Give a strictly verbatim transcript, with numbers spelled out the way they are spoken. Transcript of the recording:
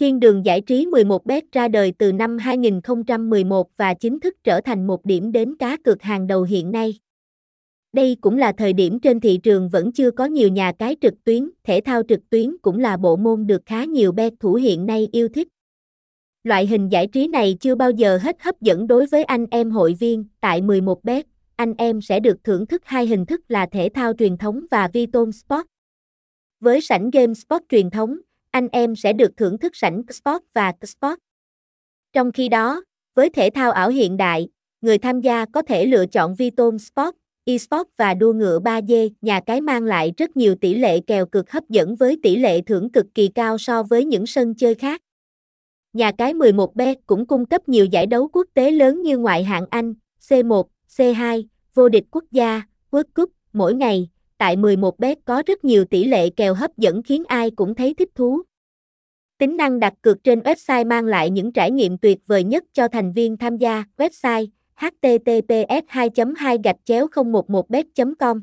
Thiên đường giải trí mười một bet ra đời từ năm hai nghìn không trăm mười một và chính thức trở thành một điểm đến cá cược hàng đầu hiện nay. Đây cũng là thời điểm trên thị trường vẫn chưa có nhiều nhà cái trực tuyến, thể thao trực tuyến cũng là bộ môn được khá nhiều bet thủ hiện nay yêu thích. Loại hình giải trí này chưa bao giờ hết hấp dẫn đối với anh em hội viên. Tại mười một bet, anh em sẽ được thưởng thức hai hình thức là thể thao truyền thống và Virtual Sport. Với sảnh game sport truyền thống, anh em sẽ được thưởng thức sảnh K-sports và K-sports. Trong khi đó, với thể thao ảo hiện đại, người tham gia có thể lựa chọn Virtual Sport, Esports và đua ngựa ba D. Nhà cái mang lại rất nhiều tỷ lệ kèo cực hấp dẫn với tỷ lệ thưởng cực kỳ cao so với những sân chơi khác. Nhà cái mười một bet cũng cung cấp nhiều giải đấu quốc tế lớn như Ngoại hạng Anh, C một, C hai, vô địch quốc gia, World Cup mỗi ngày. Tại mười một bet có rất nhiều tỷ lệ kèo hấp dẫn khiến ai cũng thấy thích thú. Tính năng đặt cược trên website mang lại những trải nghiệm tuyệt vời nhất cho thành viên tham gia. Website: h t t p s hai chấm hai gạch chéo không một một bet chấm com